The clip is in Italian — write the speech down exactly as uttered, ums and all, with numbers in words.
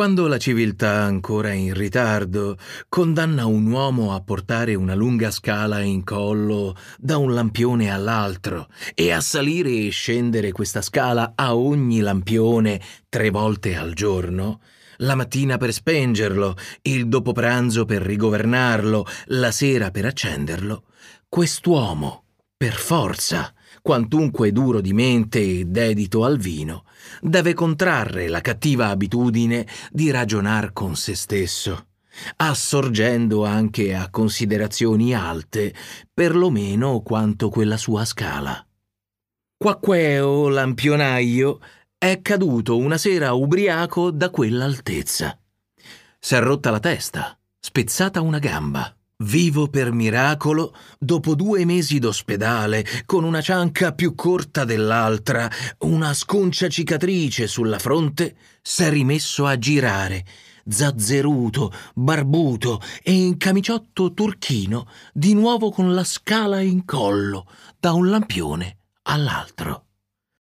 Quando la civiltà, ancora in ritardo, condanna un uomo a portare una lunga scala in collo da un lampione all'altro e a salire e scendere questa scala a ogni lampione tre volte al giorno, la mattina per spengerlo, il dopopranzo per rigovernarlo, la sera per accenderlo, quest'uomo, per forza, quantunque duro di mente e dedito al vino, deve contrarre la cattiva abitudine di ragionar con se stesso, assorgendo anche a considerazioni alte, perlomeno quanto quella sua scala. Quacqueo lampionaio è caduto una sera ubriaco da quell'altezza. S'è rotta la testa, spezzata una gamba. Vivo per miracolo, dopo due mesi d'ospedale, con una cianca più corta dell'altra, una sconcia cicatrice sulla fronte, s'è rimesso a girare, zazzeruto, barbuto e in camiciotto turchino, di nuovo con la scala in collo, da un lampione all'altro.